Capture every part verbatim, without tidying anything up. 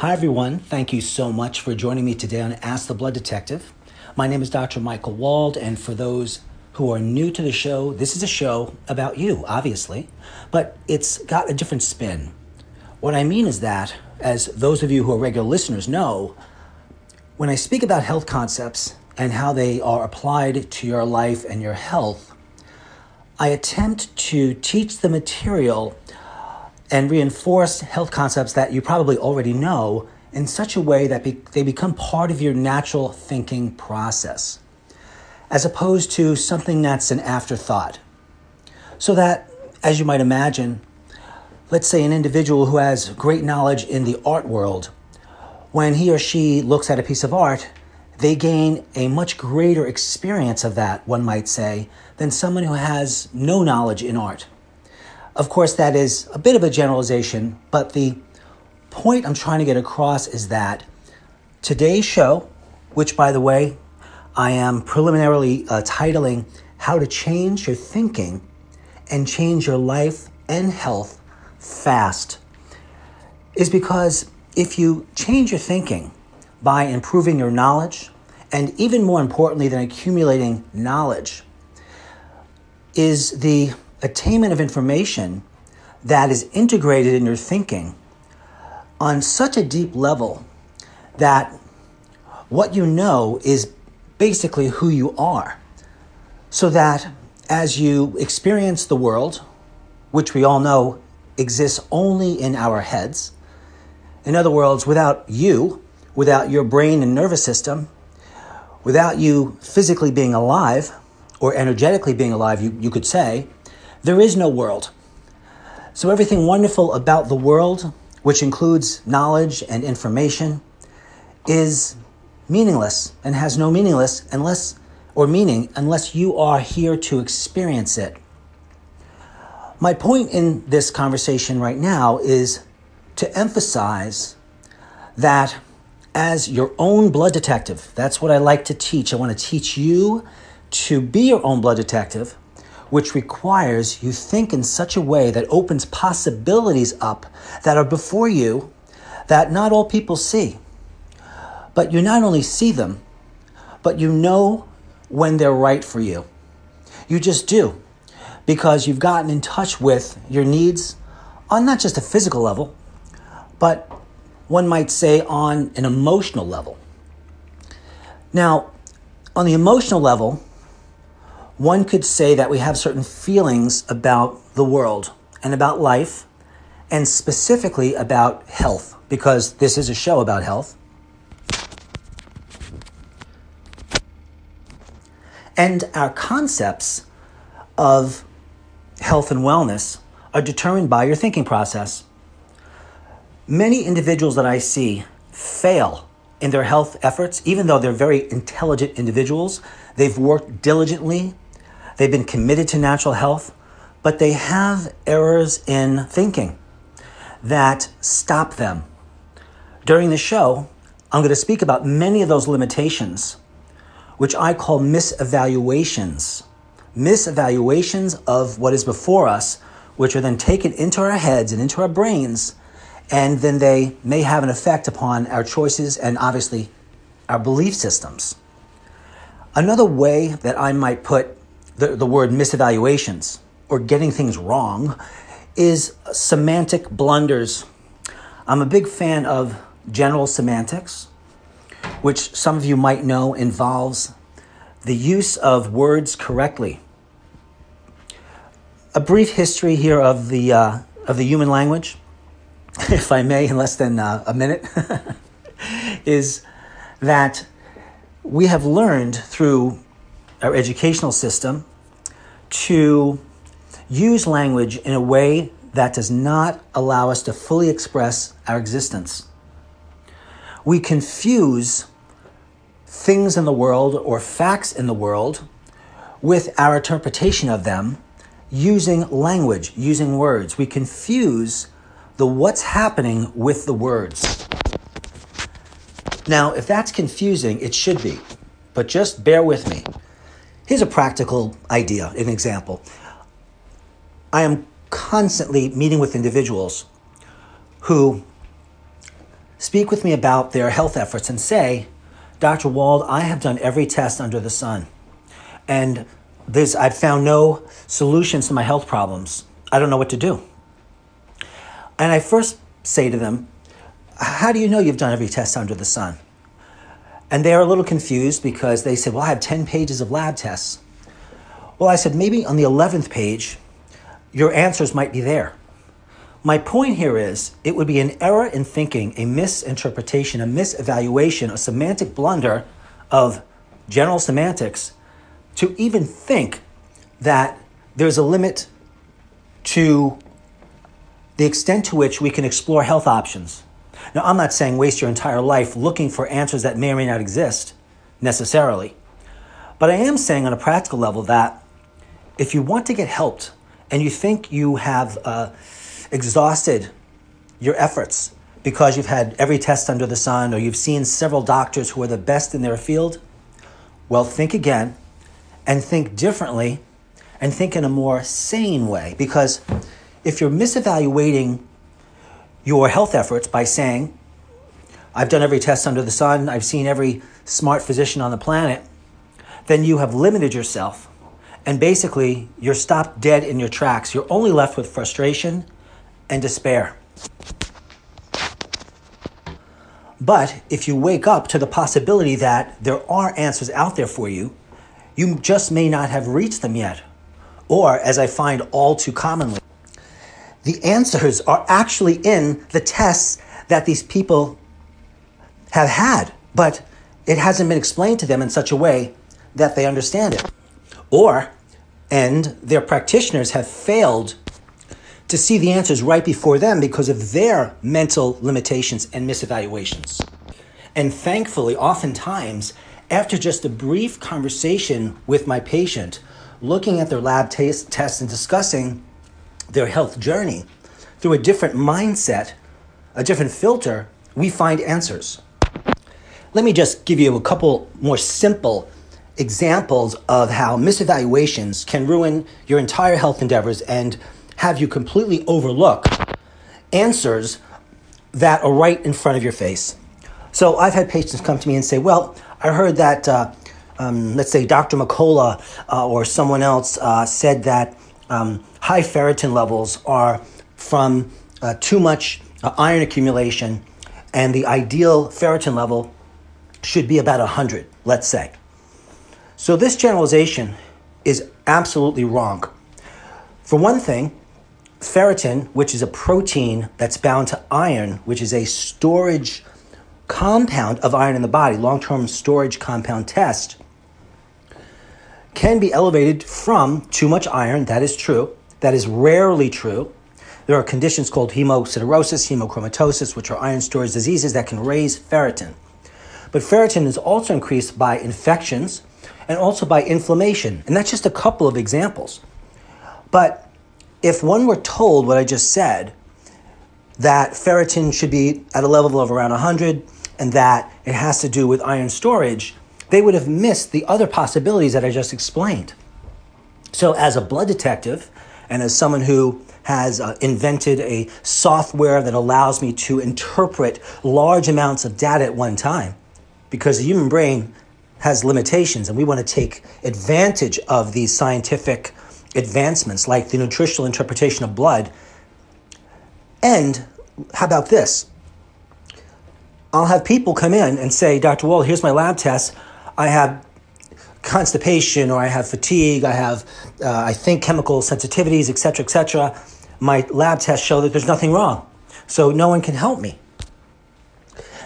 Hi, everyone. Thank you so much for joining me today on Ask the Blood Detective. My name is Doctor Michael Wald, and for those who are new to the show, this is a show about you, obviously, but it's got a different spin. What I mean is that, as those of you who are regular listeners know, when I speak about health concepts and how they are applied to your life and your health, I attempt to teach the material and reinforce health concepts that you probably already know in such a way that be- they become part of your natural thinking process, as opposed to something that's an afterthought. So that, as you might imagine, let's say an individual who has great knowledge in the art world, when he or she looks at a piece of art, they gain a much greater experience of that, one might say, than someone who has no knowledge in art. Of course, that is a bit of a generalization, but the point I'm trying to get across is that today's show, which, by the way, I am preliminarily uh, titling How to Change Your Thinking and Change Your Life and Health Fast, is because if you change your thinking by improving your knowledge, and even more importantly than accumulating knowledge, is the attainment of information that is integrated in your thinking on such a deep level that what you know is basically who you are. So that as you experience the world, which we all know exists only in our heads, in other words, without you, without your brain and nervous system, without you physically being alive or energetically being alive, you, you could say, there is no world. So everything wonderful about the world, which includes knowledge and information, is meaningless and has no meaningless unless or meaning unless you are here to experience it. My point in this conversation right now is to emphasize that as your own blood detective, that's what I like to teach. I want to teach you to be your own blood detective, which requires you think in such a way that opens possibilities up that are before you that not all people see. But you not only see them, but you know when they're right for you. You just do, because you've gotten in touch with your needs on not just a physical level, but one might say on an emotional level. Now, on the emotional level, one could say that we have certain feelings about the world and about life, and specifically about health, because this is a show about health. And our concepts of health and wellness are determined by your thinking process. Many individuals that I see fail in their health efforts, even though they're very intelligent individuals. They've worked diligently. They've been committed to natural health, but they have errors in thinking that stop them. During the show, I'm going to speak about many of those limitations, which I call misevaluations. Misevaluations of what is before us, which are then taken into our heads and into our brains, and then they may have an effect upon our choices and obviously our belief systems. Another way that I might put The, the word misevaluations or getting things wrong is semantic blunders. I'm a big fan of general semantics, which some of you might know involves the use of words correctly. A brief history here of the uh, of the human language, if I may, in less than uh, a minute, is that we have learned through our educational system to use language in a way that does not allow us to fully express our existence. We confuse things in the world or facts in the world with our interpretation of them using language, using words. We confuse the what's happening with the words. Now, if that's confusing, it should be, but just bear with me. Here's a practical idea, an example. I am constantly meeting with individuals who speak with me about their health efforts and say, Doctor Wald, I have done every test under the sun, and this, I've found no solutions to my health problems. I don't know what to do. And I first say to them, how do you know you've done every test under the sun? And they're a little confused because they said, well, I have ten pages of lab tests. Well, I said, maybe on the eleventh page, your answers might be there. My point here is, it would be an error in thinking, a misinterpretation, a misevaluation, a semantic blunder of general semantics to even think that there's a limit to the extent to which we can explore health options. Now, I'm not saying waste your entire life looking for answers that may or may not exist necessarily, but I am saying on a practical level that if you want to get helped and you think you have uh, exhausted your efforts because you've had every test under the sun or you've seen several doctors who are the best in their field, well, think again and think differently and think in a more sane way. Because if you're misevaluating your health efforts by saying, I've done every test under the sun, I've seen every smart physician on the planet, then you have limited yourself. And basically, you're stopped dead in your tracks. You're only left with frustration and despair. But if you wake up to the possibility that there are answers out there for you, you just may not have reached them yet. Or, as I find all too commonly, the answers are actually in the tests that these people have had, but it hasn't been explained to them in such a way that they understand it. Or, and their practitioners have failed to see the answers right before them because of their mental limitations and misevaluations. And thankfully, oftentimes, after just a brief conversation with my patient, looking at their lab t- tests and discussing their health journey through a different mindset, a different filter, we find answers. Let me just give you a couple more simple examples of how misevaluations can ruin your entire health endeavors and have you completely overlook answers that are right in front of your face. So I've had patients come to me and say, well, I heard that, uh, um, let's say Doctor McCullough uh, or someone else uh, said that um, high ferritin levels are from uh, too much uh, iron accumulation, and the ideal ferritin level should be about one hundred, let's say. So this generalization is absolutely wrong. For one thing, ferritin, which is a protein that's bound to iron, which is a storage compound of iron in the body, long-term storage compound test, can be elevated from too much iron. That is true. That is rarely true. There are conditions called hemosiderosis, hemochromatosis, which are iron storage diseases that can raise ferritin. But ferritin is also increased by infections and also by inflammation. And that's just a couple of examples. But if one were told what I just said, that ferritin should be at a level of around one hundred and that it has to do with iron storage, they would have missed the other possibilities that I just explained. So as a blood detective and as someone who has uh, invented a software that allows me to interpret large amounts of data at one time, because the human brain has limitations and we want to take advantage of these scientific advancements like the nutritional interpretation of blood. And how about this? I'll have people come in and say, Doctor Wald, here's my lab test. I have constipation, or I have fatigue, I have, uh, I think, chemical sensitivities, et cetera, et cetera. My lab tests show that there's nothing wrong, so no one can help me.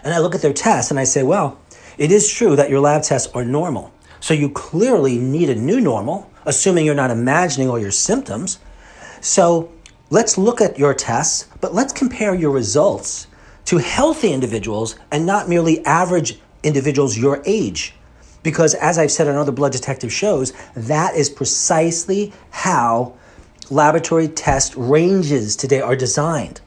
And I look at their tests and I say, well, it is true that your lab tests are normal, so you clearly need a new normal, assuming you're not imagining all your symptoms. So let's look at your tests, but let's compare your results to healthy individuals and not merely average individuals your age. Because as I've said on other Blood Detective shows, that is precisely how laboratory test ranges today are designed.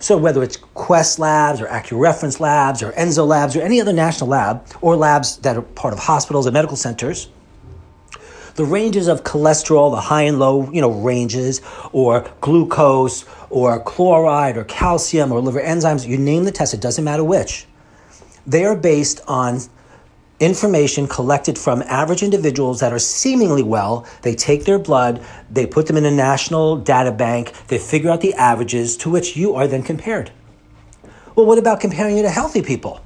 So whether it's Quest Labs or AccuReference Labs or Enzo Labs or any other national lab or labs that are part of hospitals and medical centers, The ranges of cholesterol, the high and low, you know, ranges, or glucose, or chloride, or calcium, or liver enzymes, you name the test, it doesn't matter which. They are based on information collected from average individuals that are seemingly well. They take their blood, they put them in a national data bank, they figure out the averages to which you are then compared. Well, what about comparing you to healthy people?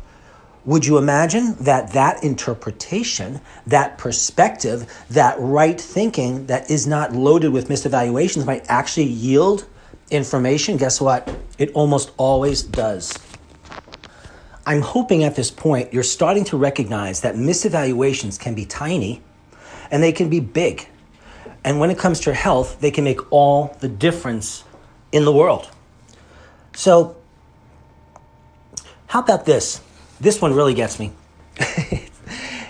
Would you imagine that that interpretation, that perspective, that right thinking that is not loaded with misevaluations might actually yield information? Guess what? It almost always does. I'm hoping at this point you're starting to recognize that misevaluations can be tiny and they can be big. And when it comes to your health, they can make all the difference in the world. So how about this? This one really gets me.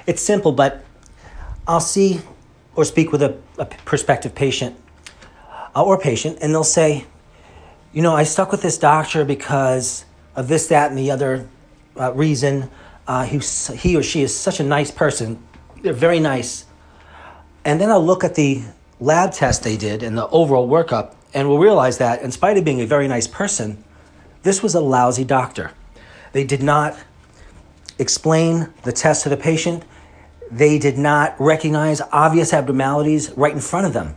It's simple, but I'll see or speak with a, a prospective patient uh, or patient, and they'll say, you know, I stuck with this doctor because of this, that, and the other uh, reason. Uh, he, he or she is such a nice person. They're very nice. And then I'll look at the lab test they did and the overall workup, and we'll realize that in spite of being a very nice person, this was a lousy doctor. They did not explain the test to the patient. They did not recognize obvious abnormalities right in front of them,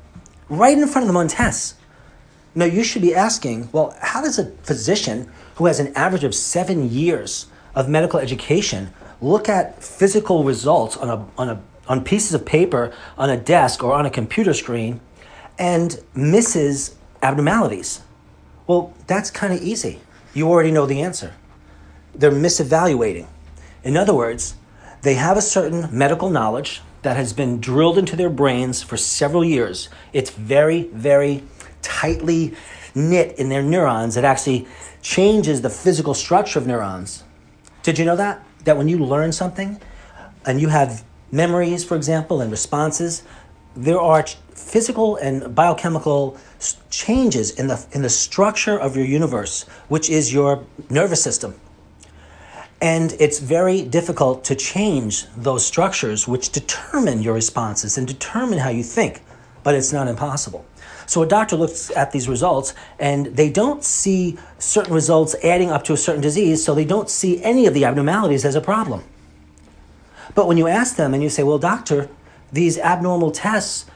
right in front of them on tests. Now, you should be asking, well, how does a physician who has an average of seven years of medical education look at physical results on a on a on pieces of paper, on a desk, or on a computer screen and misses abnormalities? Well, that's kind of easy. You already know the answer. They're misevaluating. In other words, they have a certain medical knowledge that has been drilled into their brains for several years. It's very, very tightly knit in their neurons. It actually changes the physical structure of neurons. Did you know that? That when you learn something and you have memories, for example, and responses, there are physical and biochemical changes in the, in the structure of your universe, which is your nervous system. And it's very difficult to change those structures which determine your responses and determine how you think, but it's not impossible. So a doctor looks at these results and they don't see certain results adding up to a certain disease, so they don't see any of the abnormalities as a problem. But when you ask them and you say, well, doctor, these abnormal tests,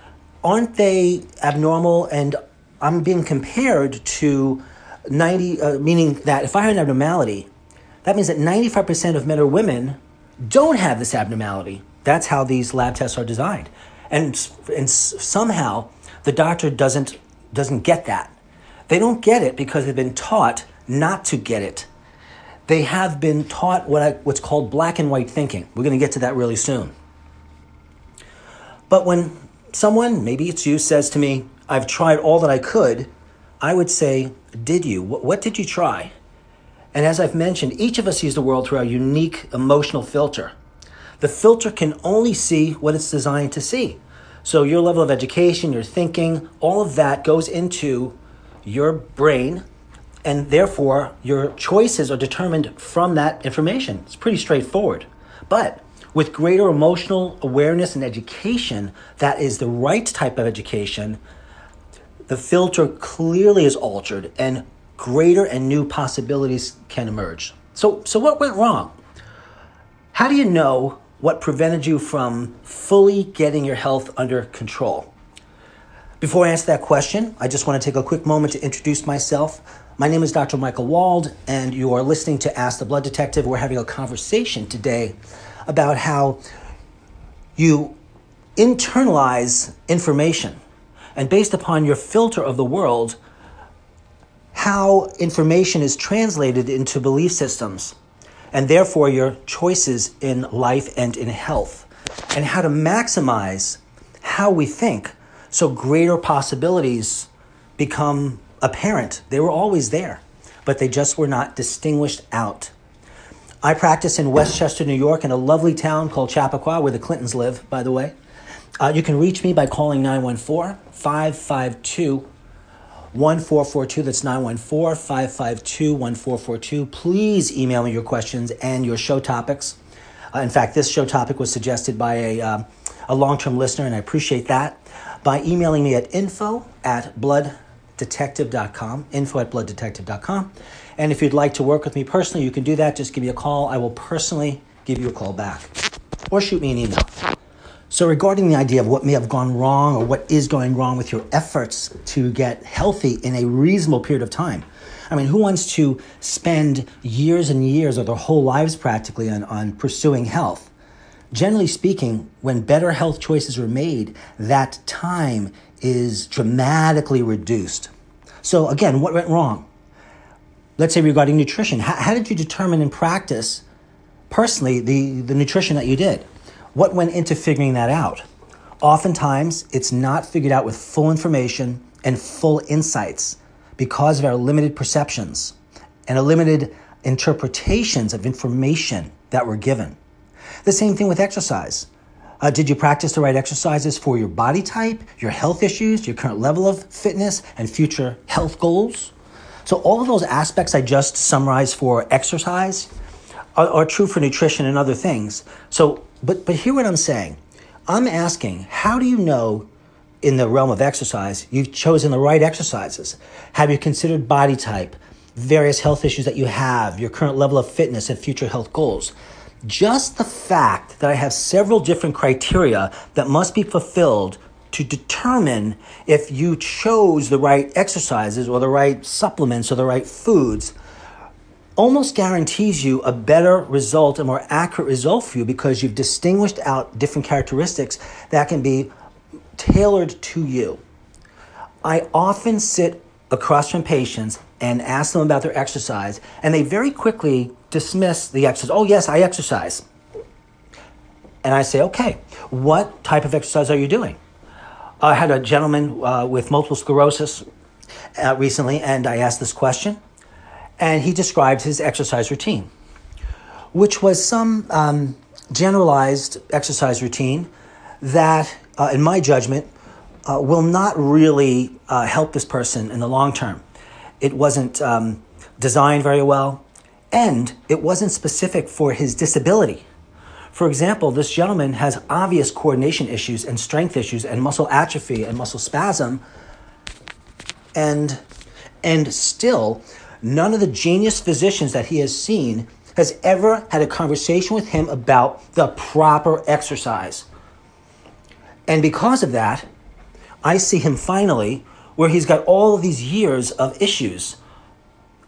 aren't they abnormal and I'm being compared to ninety, uh, meaning that if I had an abnormality, that means that ninety-five percent of men or women don't have this abnormality. That's how these lab tests are designed. And and somehow the doctor doesn't doesn't get that. They don't get it because they've been taught not to get it. They have been taught what I, what's called black and white thinking. We're going to get to that really soon. But when someone, maybe it's you, says to me, I've tried all that I could, I would say, did you? What, what did you try? And as I've mentioned, each of us sees the world through our unique emotional filter. The filter can only see what it's designed to see. So your level of education, your thinking, all of that goes into your brain, and therefore your choices are determined from that information. It's pretty straightforward. But with greater emotional awareness and education, that is the right type of education, the filter clearly is altered and greater and new possibilities can emerge. So, so what went wrong? How do you know what prevented you from fully getting your health under control? Before I answer that question, I just want to take a quick moment to introduce myself. My name is Doctor Michael Wald, and you are listening to Ask the Blood Detective. We're having a conversation today about how you internalize information, and based upon your filter of the world, how information is translated into belief systems, and therefore your choices in life and in health, and how to maximize how we think so greater possibilities become apparent. They were always there, but they just were not distinguished out. I practice in Westchester, New York, in a lovely town called Chappaqua, where the Clintons live, by the way. Uh, you can reach me by calling nine one four, five five two, five five two two one four four two, that's nine one four, five five two, one four four two. Please email me your questions and your show topics. Uh, in fact, this show topic was suggested by a, uh, a long-term listener, and I appreciate that, by emailing me at info at blooddetective dot com, info at blooddetective dot com. And if you'd like to work with me personally, you can do that. Just give me a call. I will personally give you a call back, or shoot me an email. So regarding the idea of what may have gone wrong or what is going wrong with your efforts to get healthy in a reasonable period of time, I mean, who wants to spend years and years or their whole lives practically on, on pursuing health? Generally speaking, when better health choices are made, that time is dramatically reduced. So again, what went wrong? Let's say regarding nutrition, how, how did you determine in practice, personally, the, the nutrition that you did? What went into figuring that out? Oftentimes, it's not figured out with full information and full insights because of our limited perceptions and our limited interpretations of information that we're given. The same thing with exercise. Uh, did you practice the right exercises for your body type, your health issues, your current level of fitness, and future health goals? So all of those aspects I just summarized for exercise are, are true for nutrition and other things. So, but but hear what I'm saying. I'm asking, how do you know in the realm of exercise you've chosen the right exercises? Have you considered body type, various health issues that you have, your current level of fitness, and future health goals? Just the fact that I have several different criteria that must be fulfilled to determine if you chose the right exercises or the right supplements or the right foods almost guarantees you a better result, a more accurate result for you, because you've distinguished out different characteristics that can be tailored to you. I often sit across from patients and ask them about their exercise, and they very quickly dismiss the exercise. Oh, yes, I exercise. And I say, okay, what type of exercise are you doing? I had a gentleman uh, with multiple sclerosis uh, recently, and I asked this question, and he described his exercise routine, which was some um, generalized exercise routine that, uh, in my judgment, uh, will not really uh, help this person in the long term. It wasn't um, designed very well, and it wasn't specific for his disability. For example, this gentleman has obvious coordination issues and strength issues and muscle atrophy and muscle spasm, and and still none of the genius physicians that he has seen has ever had a conversation with him about the proper exercise. And because of that, I see him finally where he's got all of these years of issues.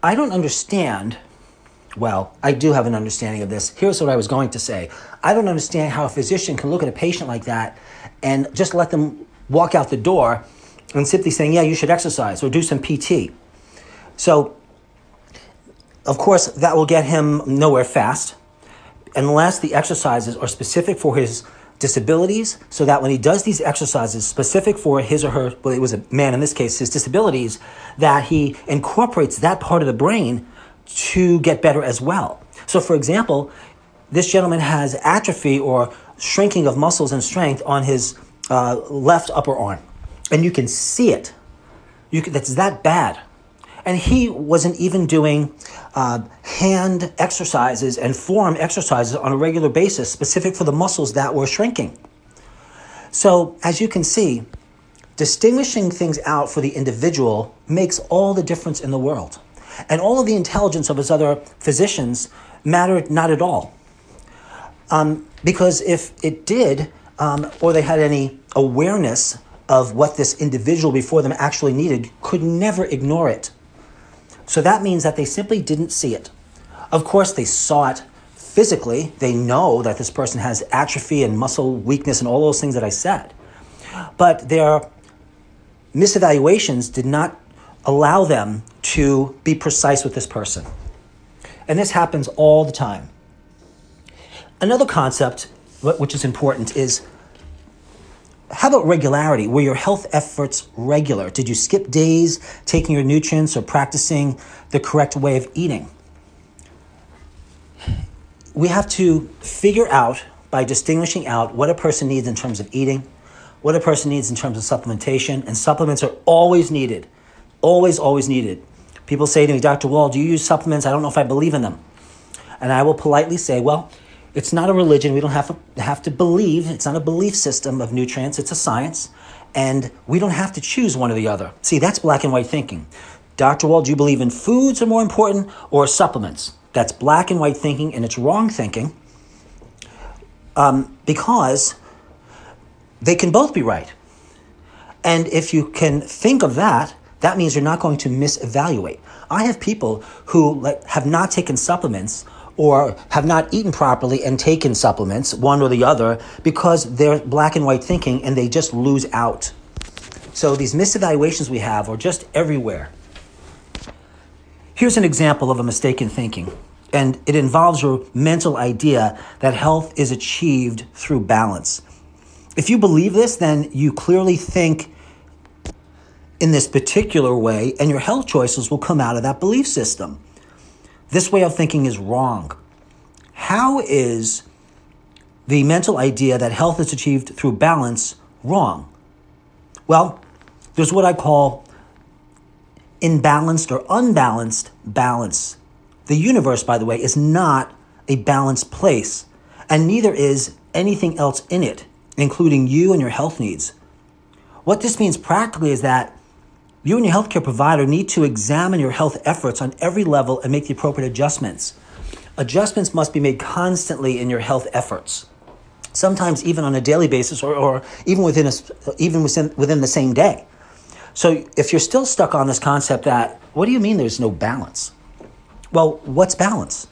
I don't understand. Well, I do have an understanding of this. Here's what I was going to say. I don't understand how a physician can look at a patient like that and just let them walk out the door and simply saying, yeah, you should exercise or do some P T. So, of course, that will get him nowhere fast unless the exercises are specific for his disabilities, so that when he does these exercises specific for his or her, well, it was a man in this case, his disabilities, that he incorporates that part of the brain to get better as well. So for example, this gentleman has atrophy or shrinking of muscles and strength on his uh, left upper arm. And you can see it. You can, that's that bad. And he wasn't even doing uh, hand exercises and forearm exercises on a regular basis specific for the muscles that were shrinking. So as you can see, distinguishing things out for the individual makes all the difference in the world. And all of the intelligence of his other physicians mattered not at all. Um, because if it did, um, or they had any awareness of what this individual before them actually needed, could never ignore it. So that means that they simply didn't see it. Of course, they saw it physically. They know that this person has atrophy and muscle weakness and all those things that I said. But their misevaluations did not allow them to be precise with this person. And this happens all the time. Another concept, which is important, is how about regularity? Were your health efforts regular? Did you skip days taking your nutrients or practicing the correct way of eating? We have to figure out by distinguishing out what a person needs in terms of eating, what a person needs in terms of supplementation, and supplements are always needed. Always, always needed. People say to me, Doctor Wald, do you use supplements? I don't know if I believe in them. And I will politely say, well, It's not a religion. We don't have to, have to believe. It's not a belief system of nutrients. It's a science. And we don't have to choose one or the other. See, that's black and white thinking. Doctor Wald, do you believe in foods are more important or supplements? That's black and white thinking, and it's wrong thinking um, because they can both be right. And if you can think of that, that means you're not going to misevaluate. I have people who like, have not taken supplements or have not eaten properly and taken supplements, one or the other, because they're black and white thinking and they just lose out. So these misevaluations we have are just everywhere. Here's an example of a mistaken thinking, and it involves your mental idea that health is achieved through balance. If you believe this, then you clearly think in this particular way, and your health choices will come out of that belief system. This way of thinking is wrong. How is the mental idea that health is achieved through balance wrong? Well, there's what I call imbalanced or unbalanced balance. The universe, by the way, is not a balanced place, and neither is anything else in it, including you and your health needs. What this means practically is that you and your healthcare provider need to examine your health efforts on every level and make the appropriate adjustments. Adjustments must be made constantly in your health efforts, sometimes even on a daily basis or, or even within a, even within, within the same day. So if you're still stuck on this concept that, what do you mean there's no balance? Well, what's balance?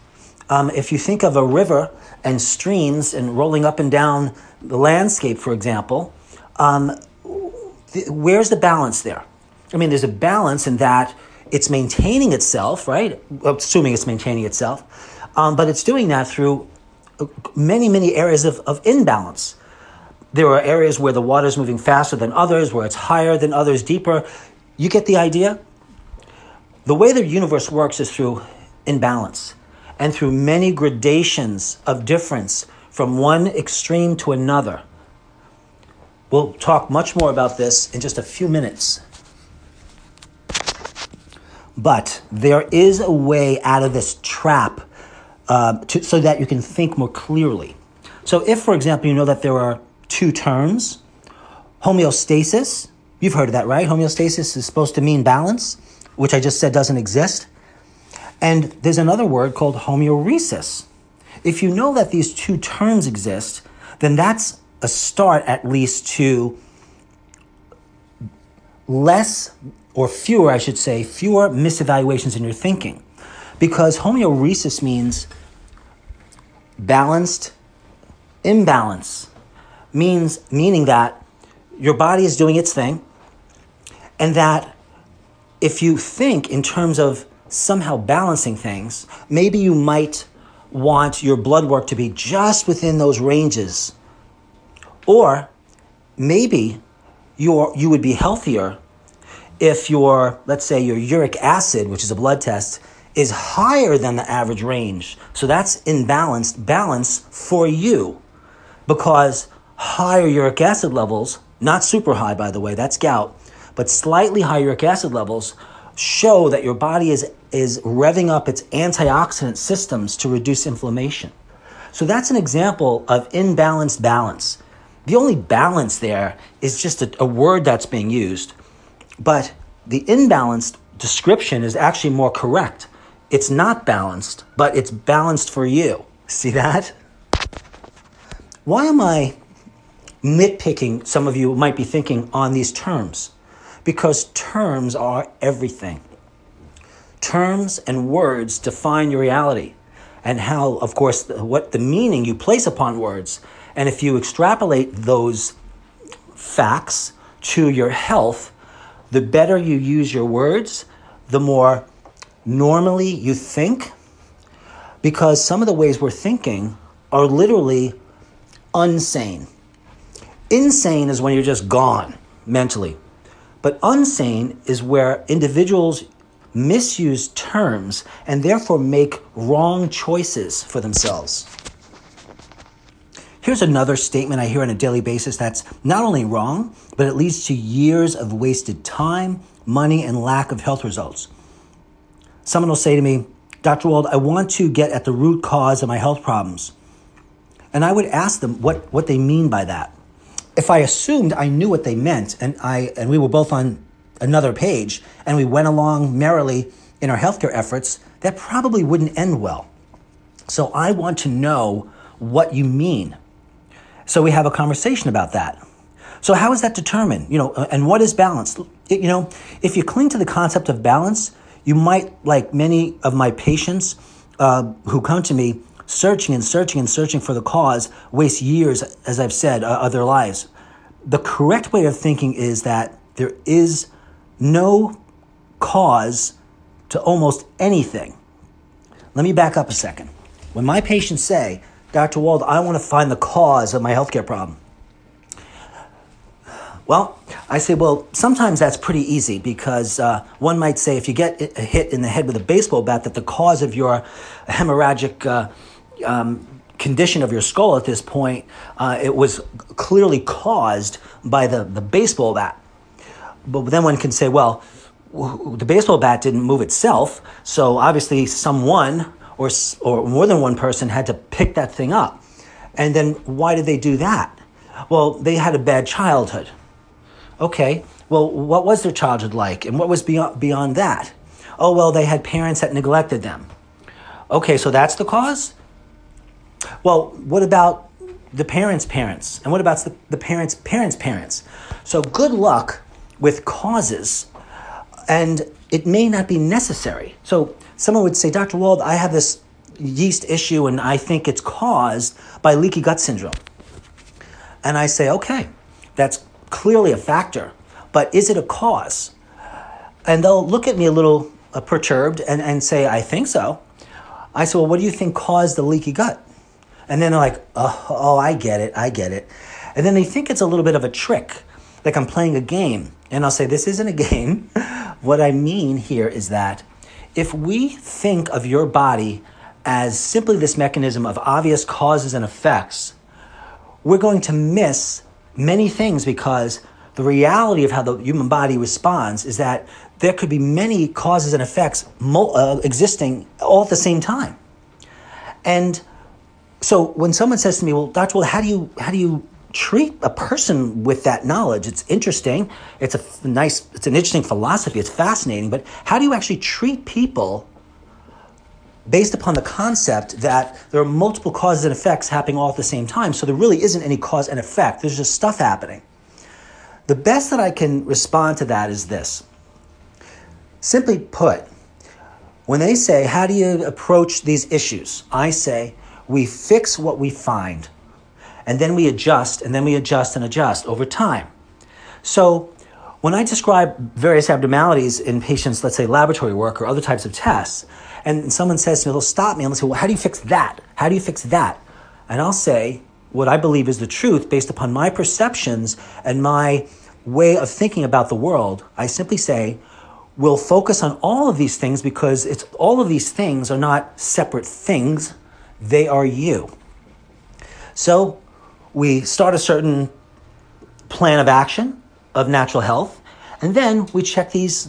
Um, if you think of a river and streams and rolling up and down the landscape, for example, um, th- where's the balance there? I mean, there's a balance in that it's maintaining itself, right? Assuming it's maintaining itself, um, but it's doing that through many, many areas of, of imbalance. There are areas where the water is moving faster than others, where it's higher than others, deeper. You get the idea? The way the universe works is through imbalance and through many gradations of difference from one extreme to another. We'll talk much more about this in just a few minutes. But there is a way out of this trap uh, to, so that you can think more clearly. So if, for example, you know that there are two terms, homeostasis, you've heard of that, right? Homeostasis is supposed to mean balance, which I just said doesn't exist. And there's another word called homeoresis. If you know that these two terms exist, then that's a start at least to less or fewer, I should say, fewer misevaluations in your thinking. Because homeoresis means balanced imbalance, means meaning that your body is doing its thing, and that if you think in terms of somehow balancing things, maybe you might want your blood work to be just within those ranges, or maybe you're, you would be healthier if your, let's say your uric acid, which is a blood test, is higher than the average range. So that's imbalanced balance for you, because higher uric acid levels, not super high by the way, that's gout, but slightly higher uric acid levels show that your body is, is revving up its antioxidant systems to reduce inflammation. So that's an example of imbalanced balance. The only balance there is just a, a word that's being used. But the imbalanced description is actually more correct. It's not balanced, but it's balanced for you. See that? Why am I nitpicking, some of you might be thinking, on these terms? Because terms are everything. Terms and words define your reality and how, of course, what the meaning you place upon words. And if you extrapolate those facts to your health, the better you use your words, the more normally you think, because some of the ways we're thinking are literally unsane. Insane is when you're just gone mentally, but unsane is where individuals misuse terms and therefore make wrong choices for themselves. Here's another statement I hear on a daily basis that's not only wrong, but it leads to years of wasted time, money, and lack of health results. Someone will say to me, Doctor Wald, I want to get at the root cause of my health problems. And I would ask them what, what they mean by that. If I assumed I knew what they meant, and I and we were both on another page, and we went along merrily in our healthcare efforts, that probably wouldn't end well. So I want to know what you mean. So we have a conversation about that. So how is that determined? You know, and what is balance? It, you know, if you cling to the concept of balance, you might, like many of my patients uh, who come to me, searching and searching and searching for the cause, waste years, as I've said, uh, of their lives. The correct way of thinking is that there is no cause to almost anything. Let me back up a second. When my patients say, Doctor Wald, I want to find the cause of my healthcare problem. Well, I say, well, sometimes that's pretty easy because uh, one might say if you get hit in the head with a baseball bat that the cause of your hemorrhagic uh, um, condition of your skull at this point, uh, it was clearly caused by the, the baseball bat. But then one can say, well, the baseball bat didn't move itself, so obviously someone or or more than one person had to pick that thing up. And then why did they do that? Well, they had a bad childhood. Okay, well, what was their childhood like? And what was beyond, beyond that? Oh, well, they had parents that neglected them. Okay, so that's the cause? Well, what about the parents' parents? And what about the, the parents' parents' parents? So good luck with causes, and it may not be necessary. So someone would say, Doctor Wald, I have this yeast issue, and I think it's caused by leaky gut syndrome. And I say, okay, that's clearly a factor, but is it a cause? And they'll look at me a little uh, perturbed and, and say, I think so. I say, well, what do you think caused the leaky gut? And then they're like, oh, oh, I get it, I get it. And then they think it's a little bit of a trick, like I'm playing a game. And I'll say, this isn't a game. What I mean here is that if we think of your body as simply this mechanism of obvious causes and effects, we're going to miss many things because the reality of how the human body responds is that there could be many causes and effects mo- uh, existing all at the same time. And so when someone says to me, well, Doctor Wald, how do you how do you treat a person with that knowledge? It's interesting. It's a nice, it's an interesting philosophy. It's fascinating. But how do you actually treat people based upon the concept that there are multiple causes and effects happening all at the same time, so there really isn't any cause and effect. There's just stuff happening. The best that I can respond to that is this. Simply put, when they say, how do you approach these issues? I say, we fix what we find, and then we adjust, and then we adjust and adjust over time. So when I describe various abnormalities in patients, let's say laboratory work or other types of tests, and someone says to me, they'll stop me and they'll say, well, how do you fix that? How do you fix that? And I'll say what I believe is the truth based upon my perceptions and my way of thinking about the world. I simply say, we'll focus on all of these things because it's all of these things are not separate things. They are you. So we start a certain plan of action of natural health, and then we check these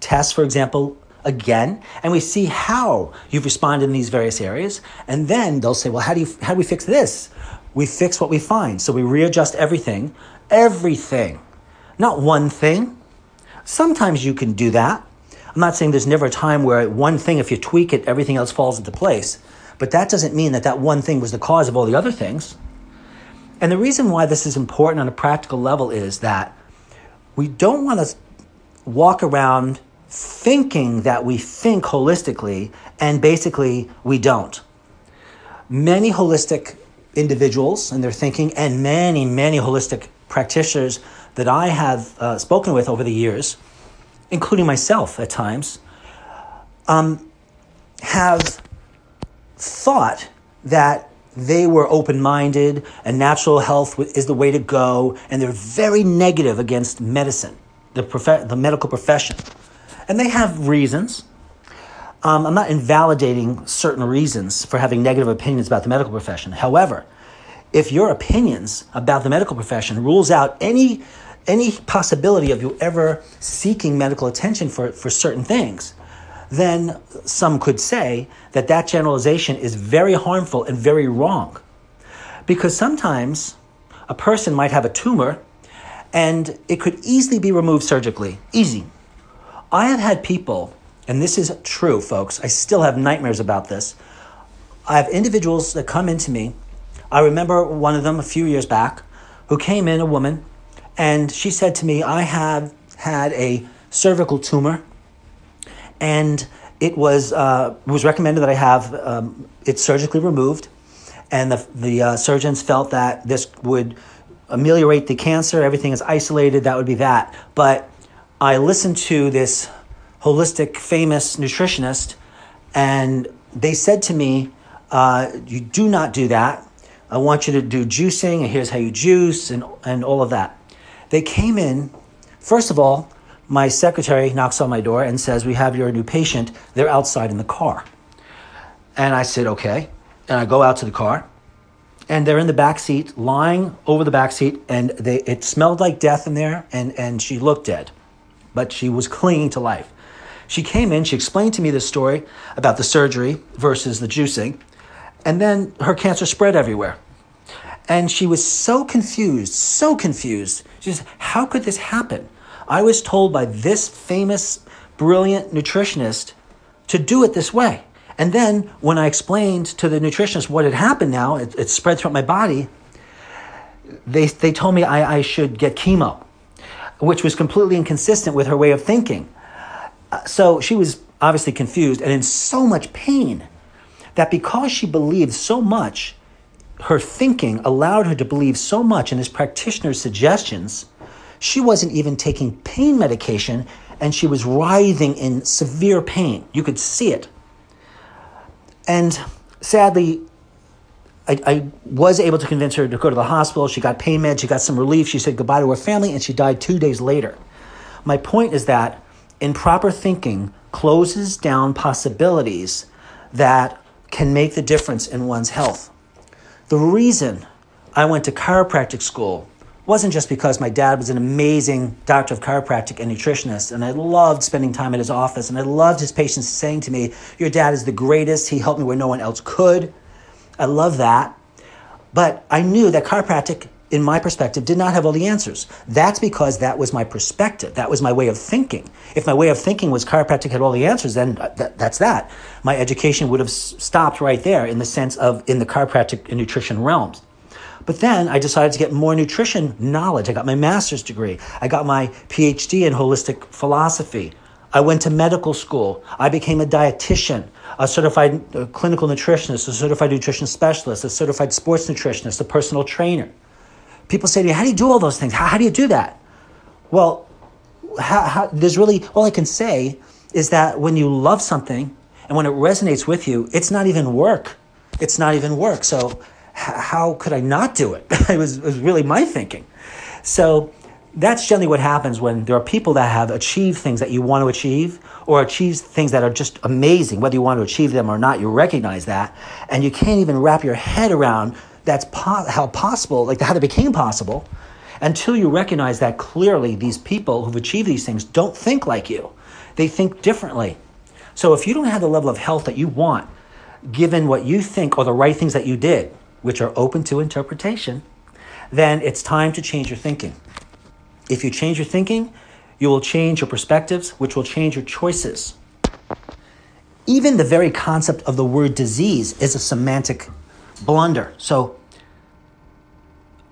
tests, for example, again, and we see how you've responded in these various areas. And then they'll say, well, how do you, how do we fix this? We fix what we find. So we readjust everything, everything, not one thing. Sometimes you can do that. I'm not saying there's never a time where one thing, if you tweak it, everything else falls into place. But that doesn't mean that that one thing was the cause of all the other things. And the reason why this is important on a practical level is that we don't want to walk around thinking that we think holistically, and basically we don't. Many holistic individuals and their thinking, and many, many holistic practitioners that I have uh, spoken with over the years, including myself at times, um, have thought that they were open-minded and natural health is the way to go, and they're very negative against medicine, the prof- the medical profession. And they have reasons. Um, I'm not invalidating certain reasons for having negative opinions about the medical profession. However, if your opinions about the medical profession rules out any any possibility of you ever seeking medical attention for, for certain things, then some could say that that generalization is very harmful and very wrong. Because sometimes a person might have a tumor and it could easily be removed surgically. Easy. I have had people, and this is true, folks. I still have nightmares about this. I have individuals that come into me. I remember one of them a few years back who came in, a woman, and she said to me, I have had a cervical tumor and it was uh, it was recommended that I have um, it surgically removed. And the, the uh, surgeons felt that this would ameliorate the cancer. Everything is isolated. That would be that. But I listened to this holistic, famous nutritionist, and they said to me, uh, you do not do that. I want you to do juicing, and here's how you juice, and, and all of that. They came in. First of all, my secretary knocks on my door and says, we have your new patient. They're outside in the car. And I said, okay. And I go out to the car, and they're in the back seat, lying over the back seat, and they it smelled like death in there, and, and she looked dead. But she was clinging to life. She came in, she explained to me this story about the surgery versus the juicing, and then her cancer spread everywhere. And she was so confused, so confused. She says, how could this happen? I was told by this famous, brilliant nutritionist to do it this way. And then when I explained to the nutritionist what had happened now, it, it spread throughout my body, they they told me I, I should get chemo, which was completely inconsistent with her way of thinking. Uh, so she was obviously confused and in so much pain that because she believed so much, her thinking allowed her to believe so much in this practitioner's suggestions, she wasn't even taking pain medication and she was writhing in severe pain. You could see it. And sadly, I, I was able to convince her to go to the hospital. She got pain meds. She got some relief. She said goodbye to her family, and she died two days later. My point is that improper thinking closes down possibilities that can make the difference in one's health. The reason I went to chiropractic school wasn't just because my dad was an amazing doctor of chiropractic and nutritionist, and I loved spending time at his office, and I loved his patients saying to me, your dad is the greatest, he helped me where no one else could. I love that. But I knew that chiropractic, in my perspective, did not have all the answers. That's because that was my perspective. That was my way of thinking. If my way of thinking was chiropractic had all the answers, then th- that's that. My education would have s- stopped right there in the sense of in the chiropractic and nutrition realms. But then I decided to get more nutrition knowledge. I got my master's degree. I got my P H D in holistic philosophy. I went to medical school. I became a dietitian, a certified clinical nutritionist, a certified nutrition specialist, a certified sports nutritionist, a personal trainer. People say to me, how do you do all those things? How, how do you do that? Well, how, how, there's really, all I can say is that when you love something and when it resonates with you, it's not even work. It's not even work. So how could I not do it? It was, it was really my thinking. So that's generally what happens when there are people that have achieved things that you want to achieve or achieve things that are just amazing, whether you want to achieve them or not, you recognize that. And you can't even wrap your head around that's po- how possible, like how it became possible, until you recognize that clearly these people who've achieved these things don't think like you. They think differently. So if you don't have the level of health that you want, given what you think are the right things that you did, which are open to interpretation, then it's time to change your thinking. If you change your thinking, you will change your perspectives, which will change your choices. Even the very concept of the word disease is a semantic blunder. So,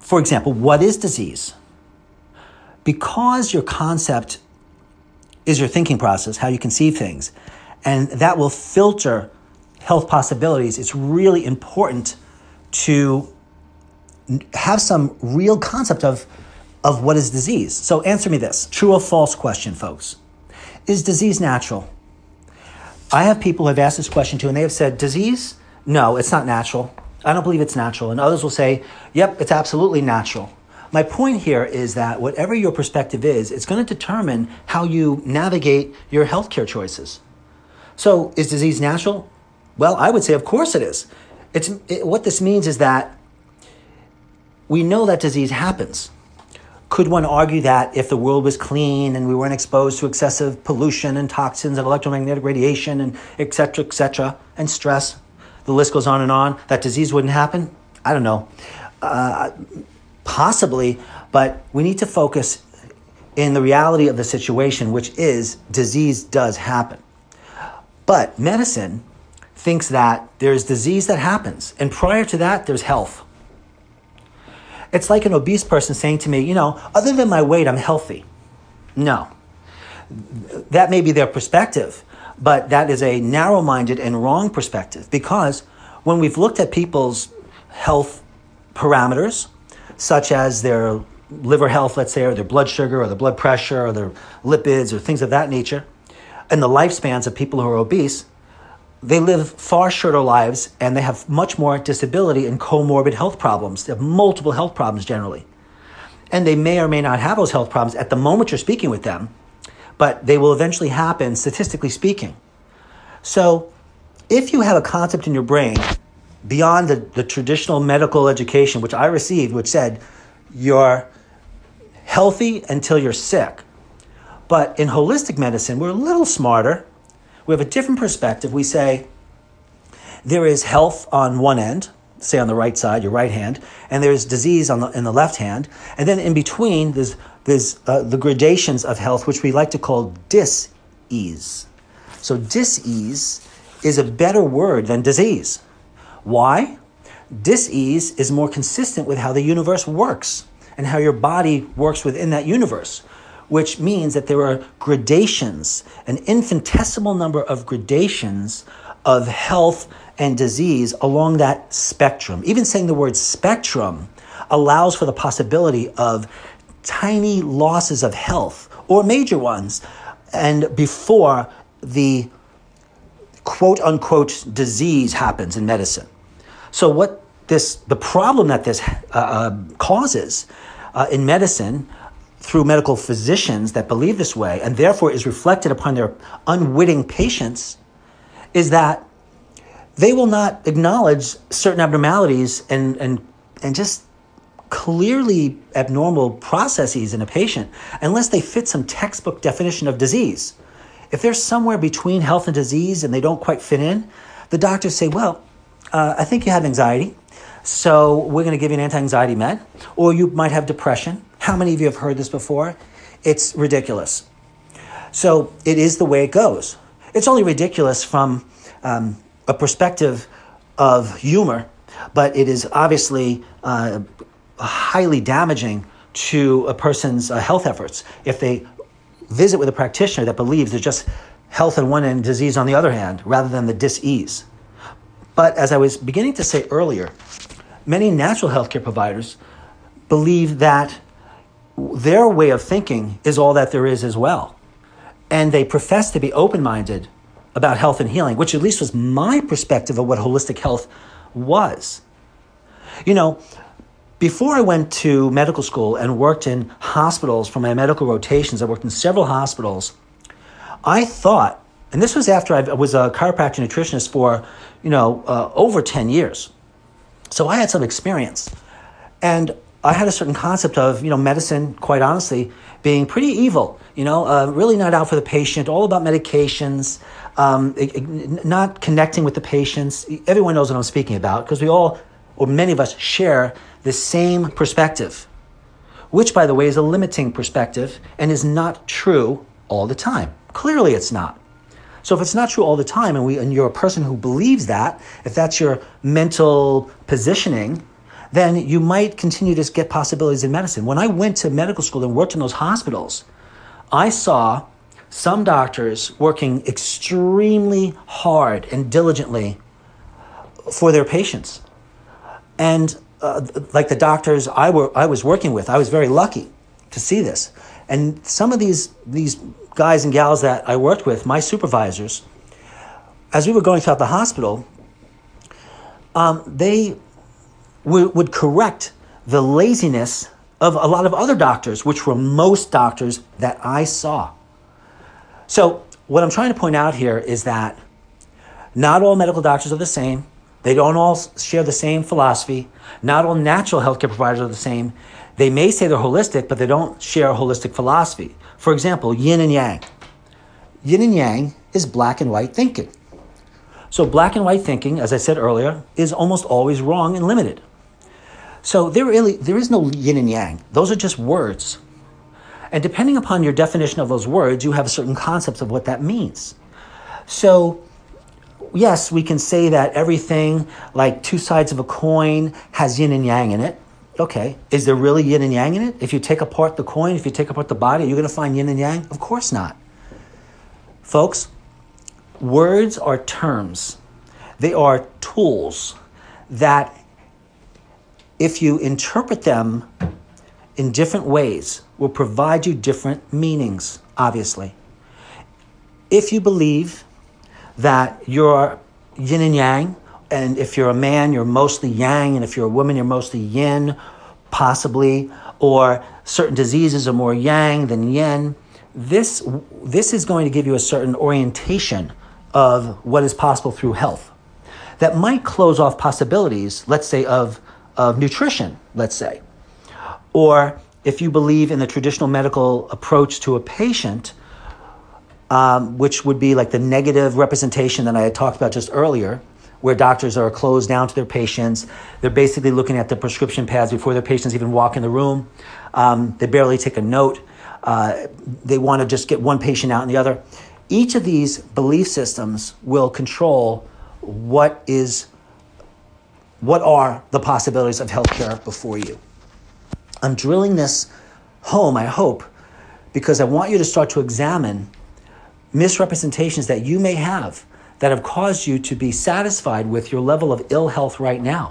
for example, what is disease? Because your concept is your thinking process, how you conceive things, and that will filter health possibilities, it's really important to have some real concept of, of what is disease. So answer me this, true or false question, folks. Is disease natural? I have people who have asked this question too, and they have said, disease? No, it's not natural. I don't believe it's natural. And others will say, yep, it's absolutely natural. My point here is that whatever your perspective is, it's going to determine how you navigate your healthcare choices. So is disease natural? Well, I would say, of course it is. It's it, what this means is that we know that disease happens. Could one argue that if the world was clean and we weren't exposed to excessive pollution and toxins and electromagnetic radiation and et cetera, et cetera, and stress, the list goes on and on, that disease wouldn't happen? I don't know, uh, possibly, but we need to focus in the reality of the situation, which is disease does happen. But medicine thinks that there's disease that happens, and prior to that, there's health. It's like an obese person saying to me, you know, other than my weight, I'm healthy. No. That may be their perspective, but that is a narrow-minded and wrong perspective, because when we've looked at people's health parameters, such as their liver health, let's say, or their blood sugar, or their blood pressure, or their lipids, or things of that nature, and the lifespans of people who are obese, they live far shorter lives, and they have much more disability and comorbid health problems. They have multiple health problems generally. And they may or may not have those health problems at the moment you're speaking with them, but they will eventually happen, statistically speaking. So if you have a concept in your brain beyond the, the traditional medical education, which I received, which said you're healthy until you're sick. But in holistic medicine, we're a little smarter. We have a different perspective. We say there is health on one end, say on the right side, your right hand, and there's disease on the, in the left hand. And then in between, there's, there's uh, the gradations of health, which we like to call dis-ease. So dis-ease is a better word than disease. Why? Dis-ease is more consistent with how the universe works and how your body works within that universe, which means that there are gradations, an infinitesimal number of gradations of health and disease along that spectrum. Even saying the word spectrum allows for the possibility of tiny losses of health or major ones, and before the quote-unquote disease happens in medicine. So what this, the problem that this uh, causes uh, in medicine through medical physicians that believe this way, and therefore is reflected upon their unwitting patients, is that they will not acknowledge certain abnormalities and and and just clearly abnormal processes in a patient unless they fit some textbook definition of disease. If they're somewhere between health and disease and they don't quite fit in, the doctors say, well, Uh, I think you have anxiety, so we're going to give you an anti-anxiety med, or you might have depression. How many of you have heard this before? It's ridiculous. So it is the way it goes. It's only ridiculous from um, a perspective of humor, but it is obviously uh, highly damaging to a person's uh, health efforts if they visit with a practitioner that believes there's just health on one end, disease on the other hand, rather than the dis-ease. But as I was beginning to say earlier, many natural healthcare providers believe that their way of thinking is all that there is as well. And they profess to be open-minded about health and healing, which at least was my perspective of what holistic health was. You know, before I went to medical school and worked in hospitals for my medical rotations, I worked in several hospitals, I thought, and this was after I was a chiropractic nutritionist for, you know, uh, over ten years. So I had some experience. And I had a certain concept of, you know, medicine, quite honestly, being pretty evil, you know, uh, really not out for the patient, all about medications, um, not connecting with the patients. Everyone knows what I'm speaking about because we all, or many of us, share the same perspective, which, by the way, is a limiting perspective and is not true all the time. Clearly it's not. So if it's not true all the time, and we and you're a person who believes that, if that's your mental positioning, then you might continue to get possibilities in medicine. When I went to medical school and worked in those hospitals, I saw some doctors working extremely hard and diligently for their patients. And uh, like the doctors I were I was working with, I was very lucky to see this. And some of these these guys and gals that I worked with, my supervisors, as we were going throughout the hospital, um, they w- would correct the laziness of a lot of other doctors, which were most doctors that I saw. So what I'm trying to point out here is that not all medical doctors are the same. They don't all share the same philosophy. Not all natural healthcare providers are the same. They may say they're holistic, but they don't share a holistic philosophy. For example, yin and yang. Yin and yang is black and white thinking. So black and white thinking, as I said earlier, is almost always wrong and limited. So there really there is no yin and yang. Those are just words. And depending upon your definition of those words, you have certain concepts of what that means. So yes, we can say that everything, like two sides of a coin, has yin and yang in it. Okay, is there really yin and yang in it? If you take apart the coin, if you take apart the body, are you going to find yin and yang? Of course not. Folks, words are terms. They are tools that, if you interpret them in different ways, will provide you different meanings, obviously. If you believe that you're yin and yang, and if you're a man, you're mostly yang, and if you're a woman, you're mostly yin, possibly, or certain diseases are more yang than yin, this this is going to give you a certain orientation of what is possible through health. That might close off possibilities, let's say, of, of nutrition, let's say. Or if you believe in the traditional medical approach to a patient, Um, which would be like the negative representation that I had talked about just earlier, where doctors are closed down to their patients. They're basically looking at the prescription pads before their patients even walk in the room. Um, they barely take a note. Uh, they want to just get one patient out and the other. Each of these belief systems will control what is, what are the possibilities of healthcare before you. I'm drilling this home, I hope, because I want you to start to examine misrepresentations that you may have that have caused you to be satisfied with your level of ill health right now.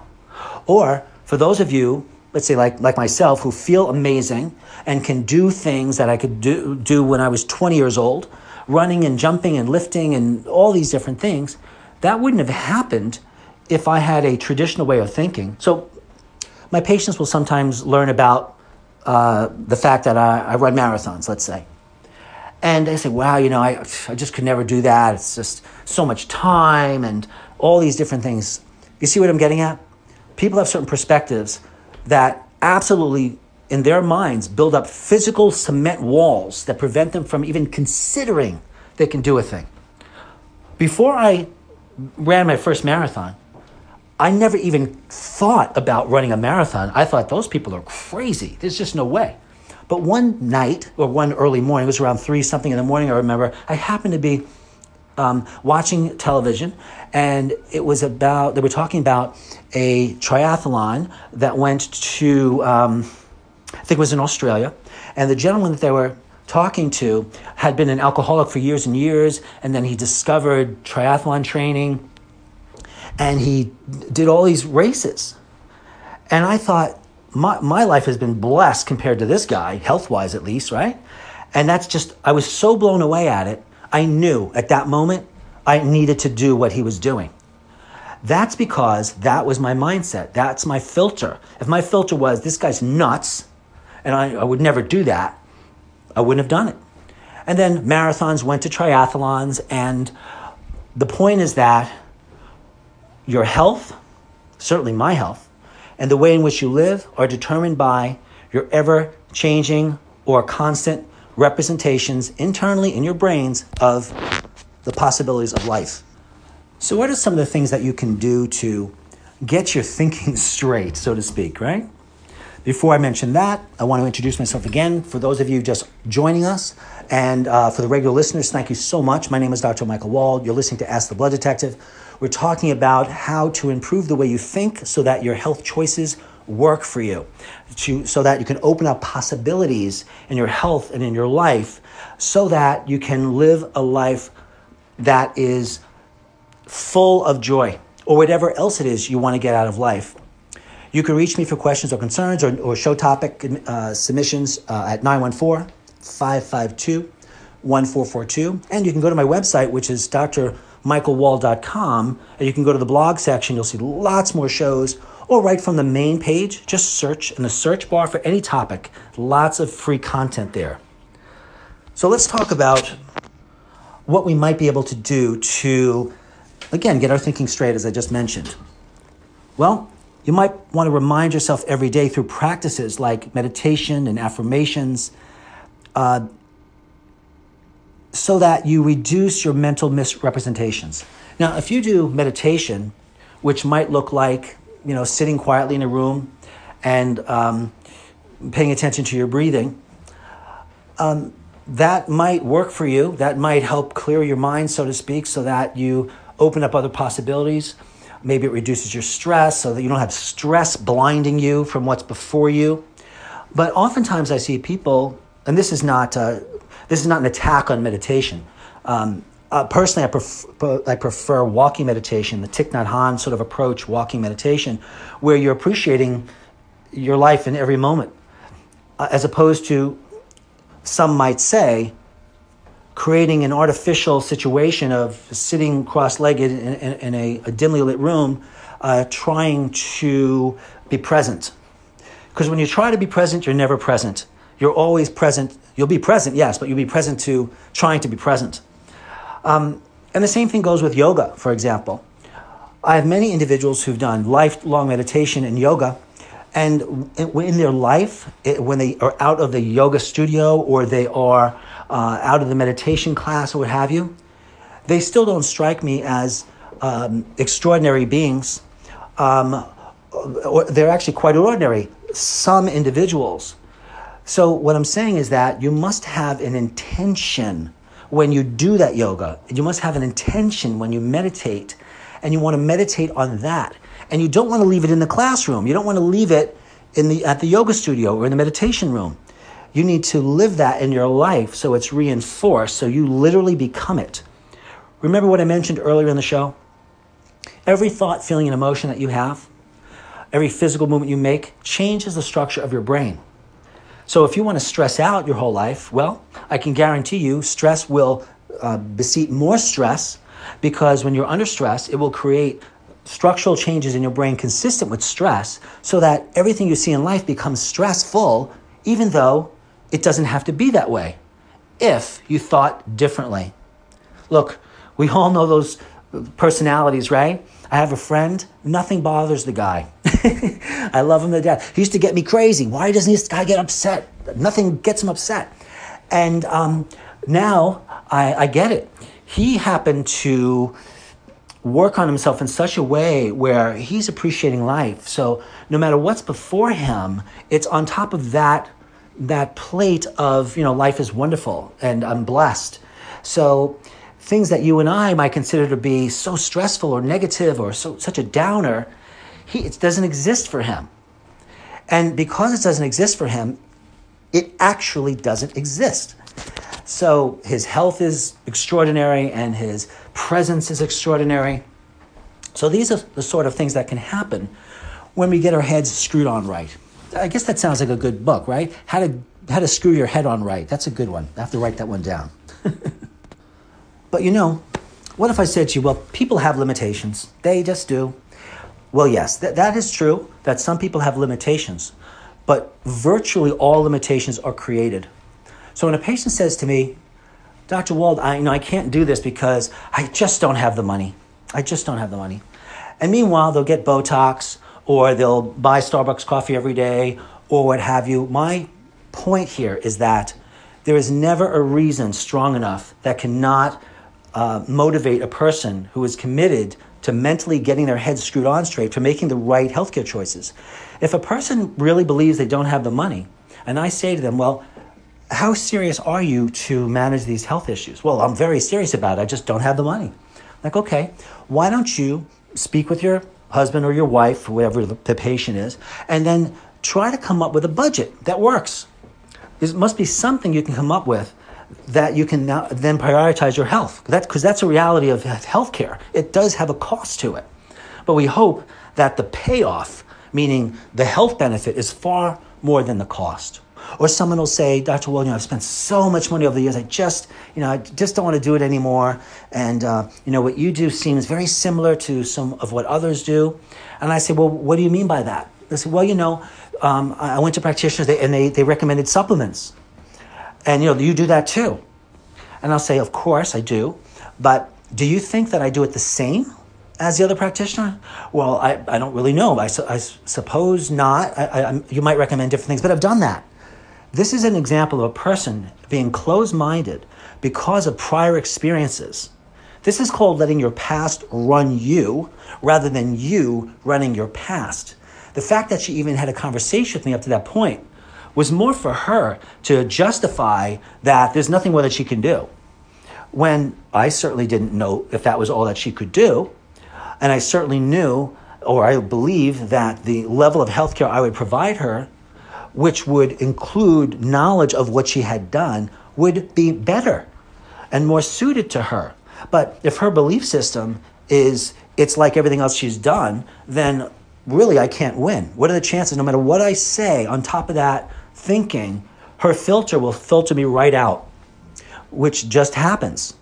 Or for those of you, let's say like, like myself, who feel amazing and can do things that I could do, do when I was twenty years old, running and jumping and lifting and all these different things, that wouldn't have happened if I had a traditional way of thinking. So my patients will sometimes learn about uh, the fact that I, I run marathons, let's say. And they say, wow, you know, I I just could never do that. It's just so much time and all these different things. You see what I'm getting at? People have certain perspectives that absolutely, in their minds, build up physical cement walls that prevent them from even considering they can do a thing. Before I ran my first marathon, I never even thought about running a marathon. I thought, those people are crazy. There's just no way. But one night, or one early morning, it was around three something in the morning, I remember, I happened to be um, watching television, and it was about, they were talking about a triathlon that went to, um, I think it was in Australia, and the gentleman that they were talking to had been an alcoholic for years and years, and then he discovered triathlon training, and he did all these races. And I thought, My my life has been blessed compared to this guy, health-wise at least, right? And that's just, I was so blown away at it. I knew at that moment I needed to do what he was doing. That's because that was my mindset. That's my filter. If my filter was, this guy's nuts, and I, I would never do that, I wouldn't have done it. And then marathons went to triathlons, and the point is that your health, certainly my health, and the way in which you live are determined by your ever-changing or constant representations internally in your brains of the possibilities of life. So what are some of the things that you can do to get your thinking straight, so to speak, right? Before I mention that, I want to introduce myself again for those of you just joining us. And uh, for the regular listeners, thank you so much. My name is Doctor Michael Wald. You're listening to Ask the Blood Detective. We're talking about how to improve the way you think so that your health choices work for you, to, so that you can open up possibilities in your health and in your life so that you can live a life that is full of joy or whatever else it is you want to get out of life. You can reach me for questions or concerns or, or show topic uh, submissions uh, at nine one four, five five two, one four four two. And you can go to my website, which is Doctor Michael Wald dot com, and you can go to the blog section. You'll see lots more shows, or right from the main page, just search in the search bar for any topic. Lots of free content there. So let's talk about what we might be able to do to, again, get our thinking straight, as I just mentioned. Well, you might want to remind yourself every day through practices like meditation and affirmations, uh, so that you reduce your mental misrepresentations. Now, if you do meditation, which might look like, you know, sitting quietly in a room and um, paying attention to your breathing, um, that might work for you. That might help clear your mind, so to speak, so that you open up other possibilities. Maybe it reduces your stress so that you don't have stress blinding you from what's before you. But oftentimes I see people, and this is not uh, this is not an attack on meditation. Um, uh, personally, I prefer, I prefer walking meditation, the Thich Nhat Hanh sort of approach, walking meditation, where you're appreciating your life in every moment, uh, as opposed to, some might say, creating an artificial situation of sitting cross-legged in, in, in a, a dimly lit room, uh, trying to be present. Because when you try to be present, you're never present. You're always present. You'll be present, yes, but you'll be present to trying to be present. Um, and the same thing goes with yoga, for example. I have many individuals who've done lifelong meditation and yoga, and in their life, it, when they are out of the yoga studio or they are uh, out of the meditation class or what have you, they still don't strike me as um, extraordinary beings. Um, or they're actually quite ordinary, some individuals. So what I'm saying is that you must have an intention when you do that yoga. You must have an intention when you meditate, and you want to meditate on that. And you don't want to leave it in the classroom. You don't want to leave it in the at the yoga studio or in the meditation room. You need to live that in your life so it's reinforced, so you literally become it. Remember what I mentioned earlier in the show? Every thought, feeling, and emotion that you have, every physical movement you make, changes the structure of your brain. So if you want to stress out your whole life, well, I can guarantee you stress will uh, beset more stress, because when you're under stress, it will create structural changes in your brain consistent with stress, so that everything you see in life becomes stressful, even though it doesn't have to be that way, if you thought differently. Look, we all know those personalities, right? I have a friend, nothing bothers the guy. I love him to death. He used to get me crazy. Why doesn't this guy get upset? Nothing gets him upset. And um, now I, I get it. He happened to work on himself in such a way where he's appreciating life. So no matter what's before him, it's on top of that that plate of, you know, life is wonderful and I'm blessed. So things that you and I might consider to be so stressful or negative or so such a downer, he, it doesn't exist for him. And because it doesn't exist for him, it actually doesn't exist. So his health is extraordinary and his presence is extraordinary. So these are the sort of things that can happen when we get our heads screwed on right. I guess that sounds like a good book, right? How to how to screw your head on right. That's a good one. I have to write that one down. But you know, what if I said to you, well, people have limitations. They just do. Well, yes, th- that is true, that some people have limitations. But virtually all limitations are created. So when a patient says to me, Doctor Wald, I, you know, I can't do this because I just don't have the money. I just don't have the money. And meanwhile, they'll get Botox or they'll buy Starbucks coffee every day or what have you. My point here is that there is never a reason strong enough that cannot uh, motivate a person who is committed to mentally getting their head screwed on straight, to making the right healthcare choices. If a person really believes they don't have the money, and I say to them, well, how serious are you to manage these health issues? Well, I'm very serious about it. I just don't have the money. Like, okay, why don't you speak with your husband or your wife, whoever the patient is, and then try to come up with a budget that works. There must be something you can come up with that you can now then prioritize your health. That's because that's a reality of healthcare. It does have a cost to it. But we hope that the payoff, meaning the health benefit, is far more than the cost. Or someone will say, Doctor Wald, you know, I've spent so much money over the years. I just, you know, I just don't want to do it anymore. And, uh, you know, what you do seems very similar to some of what others do. And I say, well, what do you mean by that? They say, well, you know, um, I went to practitioners they, and they, they recommended supplements. And, you know, you do that too. And I'll say, of course I do. But do you think that I do it the same as the other practitioner? Well, I, I don't really know. I, su- I suppose not. I, I, you might recommend different things, but I've done that. This is an example of a person being closed-minded because of prior experiences. This is called letting your past run you rather than you running your past. The fact that she even had a conversation with me up to that point was more for her to justify that there's nothing more that she can do. When I certainly didn't know if that was all that she could do, and I certainly knew, or I believe, that the level of healthcare I would provide her, which would include knowledge of what she had done, would be better and more suited to her. But if her belief system is it's like everything else she's done, then really I can't win. What are the chances? No matter what I say, on top of that thinking, her filter will filter me right out, which just happens.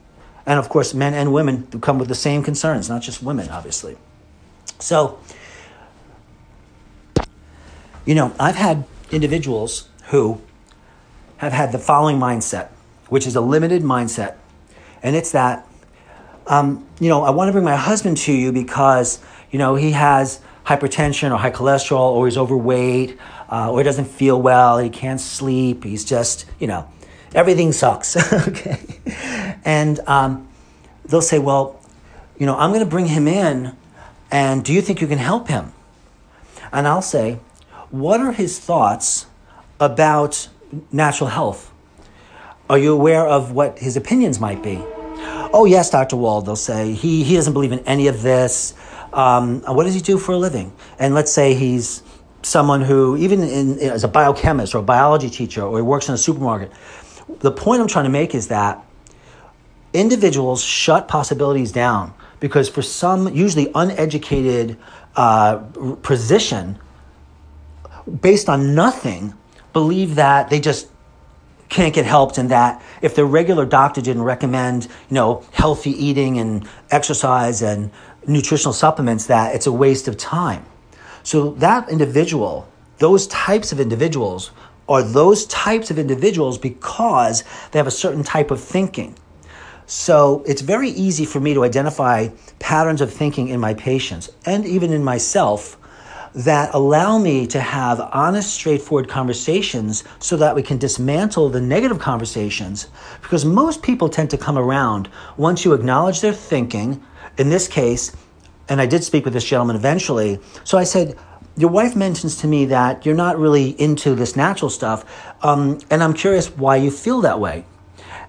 And of course, men and women come with the same concerns, not just women, obviously. So, you know, I've had individuals who have had the following mindset, which is a limited mindset. And it's that, um, you know, I want to bring my husband to you because, you know, he has hypertension or high cholesterol, or he's overweight, uh, or he doesn't feel well, he can't sleep, he's just, you know, everything sucks, okay? And um, they'll say, well, you know, I'm going to bring him in, and do you think you can help him? And I'll say, what are his thoughts about natural health? Are you aware of what his opinions might be? Oh, yes, Doctor Wald, they'll say, he, he doesn't believe in any of this. Um, what does he do for a living? And let's say he's someone who, even in, as a biochemist or a biology teacher, or he works in a supermarket. The point I'm trying to make is that individuals shut possibilities down because for some usually uneducated uh, position, based on nothing, believe that they just can't get helped, and that if their regular doctor didn't recommend, you know, healthy eating and exercise and nutritional supplements, that it's a waste of time. So that individual, those types of individuals are those types of individuals because they have a certain type of thinking. So it's very easy for me to identify patterns of thinking in my patients and even in myself that allow me to have honest, straightforward conversations so that we can dismantle the negative conversations, because most people tend to come around once you acknowledge their thinking. In this case, and I did speak with this gentleman eventually, so I said, your wife mentions to me that you're not really into this natural stuff, um, and I'm curious why you feel that way.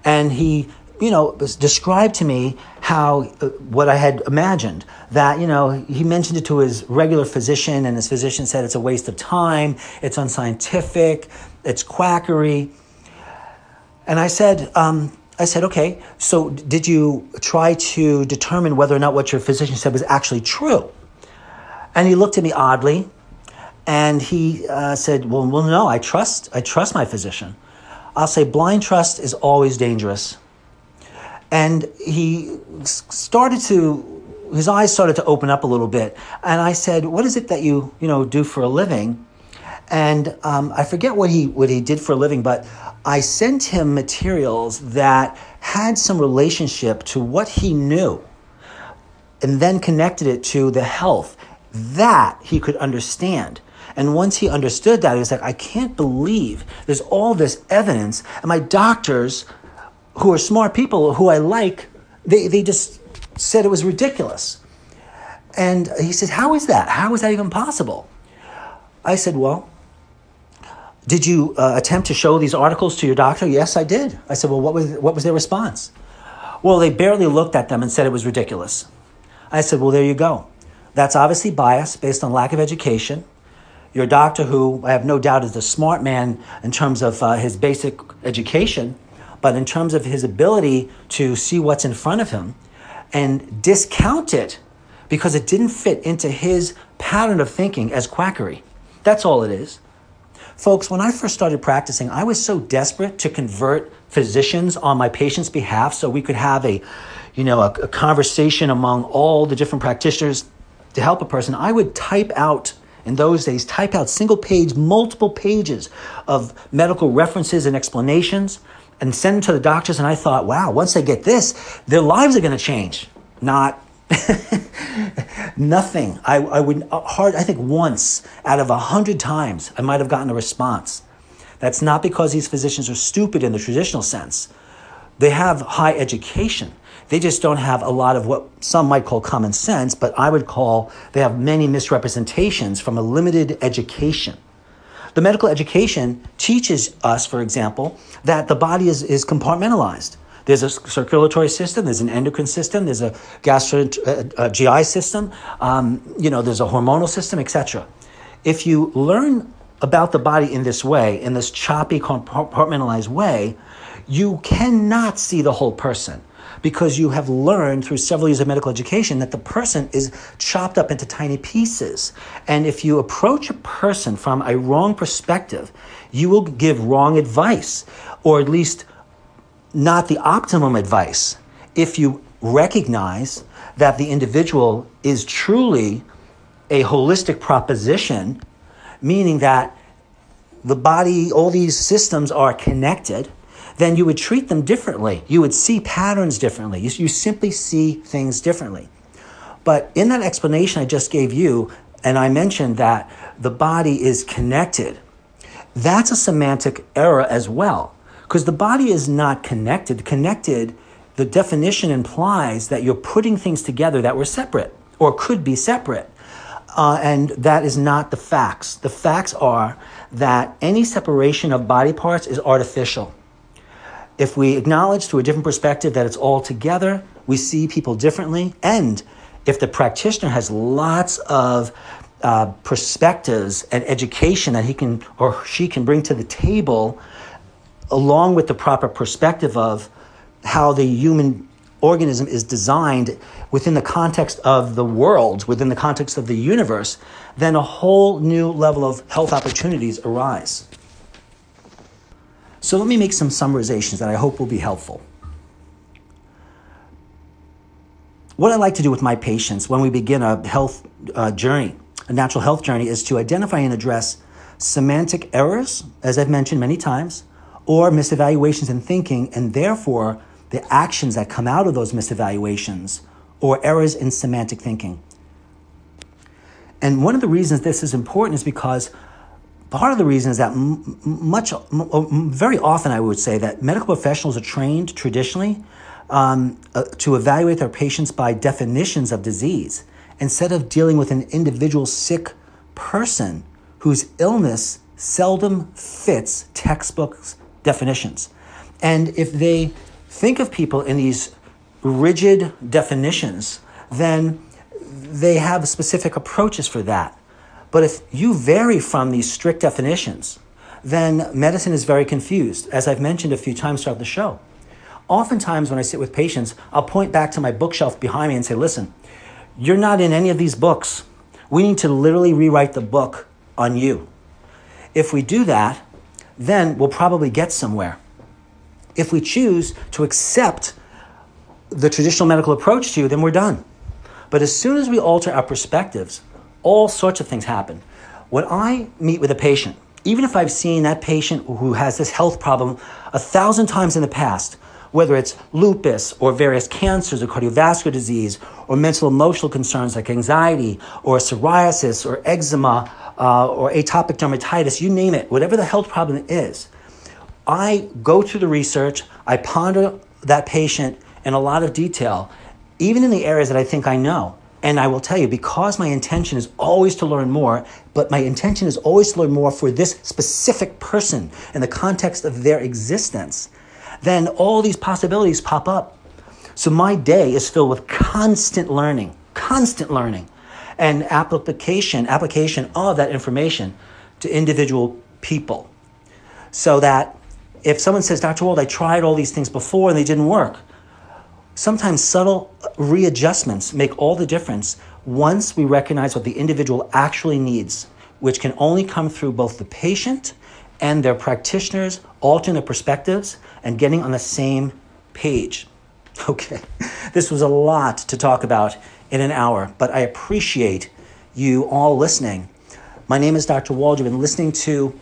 And he, you know, described to me how, uh, what I had imagined, that, you know, he mentioned it to his regular physician, and his physician said it's a waste of time, it's unscientific, it's quackery. And I said, um, I said, okay, so did you try to determine whether or not what your physician said was actually true? And he looked at me oddly, and he uh, said, well, well, no, I trust, I trust my physician. I'll say, blind trust is always dangerous. And he started to, his eyes started to open up a little bit. And I said, what is it that you, you know, do for a living? And um, I forget what he what he did for a living, but I sent him materials that had some relationship to what he knew, and then connected it to the health that he could understand. And once he understood that, he was like, I can't believe there's all this evidence, and my doctors, who are smart people, who I like, they, they just said it was ridiculous. And he said, how is that? How is that even possible? I said, well, did you uh, attempt to show these articles to your doctor? Yes, I did. I said, well, what was what was their response? Well, they barely looked at them and said it was ridiculous. I said, well, there you go. That's obviously bias based on lack of education. Your doctor, who I have no doubt is a smart man in terms of uh, his basic education, but in terms of his ability to see what's in front of him and discount it because it didn't fit into his pattern of thinking as quackery. That's all it is. Folks, when I first started practicing, I was so desperate to convert physicians on my patients' behalf so we could have a, you know, a, a conversation among all the different practitioners to help a person. I would type out, in those days, type out single page, multiple pages of medical references and explanations and send them to the doctors. And I thought, wow, once they get this, their lives are going to change. Not nothing. I, I would hard. I think once out of a hundred times, I might have gotten a response. That's not because these physicians are stupid in the traditional sense. They have high education. They just don't have a lot of what some might call common sense, but I would call they have many misrepresentations from a limited education. The medical education teaches us, for example, that the body is, is compartmentalized. There's a circulatory system, there's an endocrine system, there's a gastro, uh, uh, G I system, um, you know, there's a hormonal system, et cetera. If you learn about the body in this way, in this choppy, compartmentalized way, you cannot see the whole person because you have learned through several years of medical education that the person is chopped up into tiny pieces. And if you approach a person from a wrong perspective, you will give wrong advice, or at least not the optimum advice, if you recognize that the individual is truly a holistic proposition, meaning that the body, all these systems are connected, then you would treat them differently. You would see patterns differently. You, you simply see things differently. But in that explanation I just gave you, and I mentioned that the body is connected, that's a semantic error as well, because the body is not connected. Connected, the definition implies that you're putting things together that were separate or could be separate. Uh, and that is not the facts. The facts are that any separation of body parts is artificial. If we acknowledge through a different perspective that it's all together, we see people differently. And if the practitioner has lots of uh, perspectives and education that he can or she can bring to the table, along with the proper perspective of how the human organism is designed within the context of the world, within the context of the universe, then a whole new level of health opportunities arise. So let me make some summarizations that I hope will be helpful. What I like to do with my patients when we begin a health uh, journey, a natural health journey, is to identify and address semantic errors, as I've mentioned many times, or misevaluations in thinking, and therefore the actions that come out of those misevaluations or errors in semantic thinking. And one of the reasons this is important is because part of the reason is that much, very often I would say that medical professionals are trained traditionally um, uh, to evaluate their patients by definitions of disease instead of dealing with an individual sick person whose illness seldom fits textbook definitions. And if they think of people in these rigid definitions, then they have specific approaches for that. But if you vary from these strict definitions, then medicine is very confused, as I've mentioned a few times throughout the show. Oftentimes when I sit with patients, I'll point back to my bookshelf behind me and say, listen, you're not in any of these books. We need to literally rewrite the book on you. If we do that, then we'll probably get somewhere. If we choose to accept the traditional medical approach to you, then we're done. But as soon as we alter our perspectives, all sorts of things happen. When I meet with a patient, even if I've seen that patient who has this health problem a thousand times in the past, whether it's lupus or various cancers or cardiovascular disease or mental emotional concerns like anxiety or psoriasis or eczema uh, or atopic dermatitis, you name it, whatever the health problem is, I go through the research, I ponder that patient in a lot of detail, even in the areas that I think I know. And I will tell you, because my intention is always to learn more, but my intention is always to learn more for this specific person in the context of their existence, then all these possibilities pop up. So my day is filled with constant learning, constant learning, and application, application of that information to individual people. So that if someone says, Doctor Wald, I tried all these things before and they didn't work, sometimes subtle readjustments make all the difference once we recognize what the individual actually needs, which can only come through both the patient and their practitioners altering their perspectives and getting on the same page. Okay, this was a lot to talk about in an hour, but I appreciate you all listening. My name is Doctor Wald. You've been listening to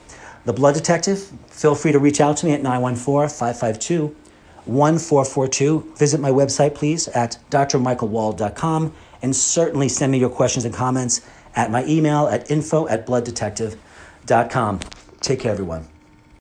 The Blood Detective. Feel free to reach out to me at nine one four, five five two, one four four two. Visit my website, please, at d r michael wald dot com, and certainly send me your questions and comments at my email at info at blood detective dot com. Take care, everyone.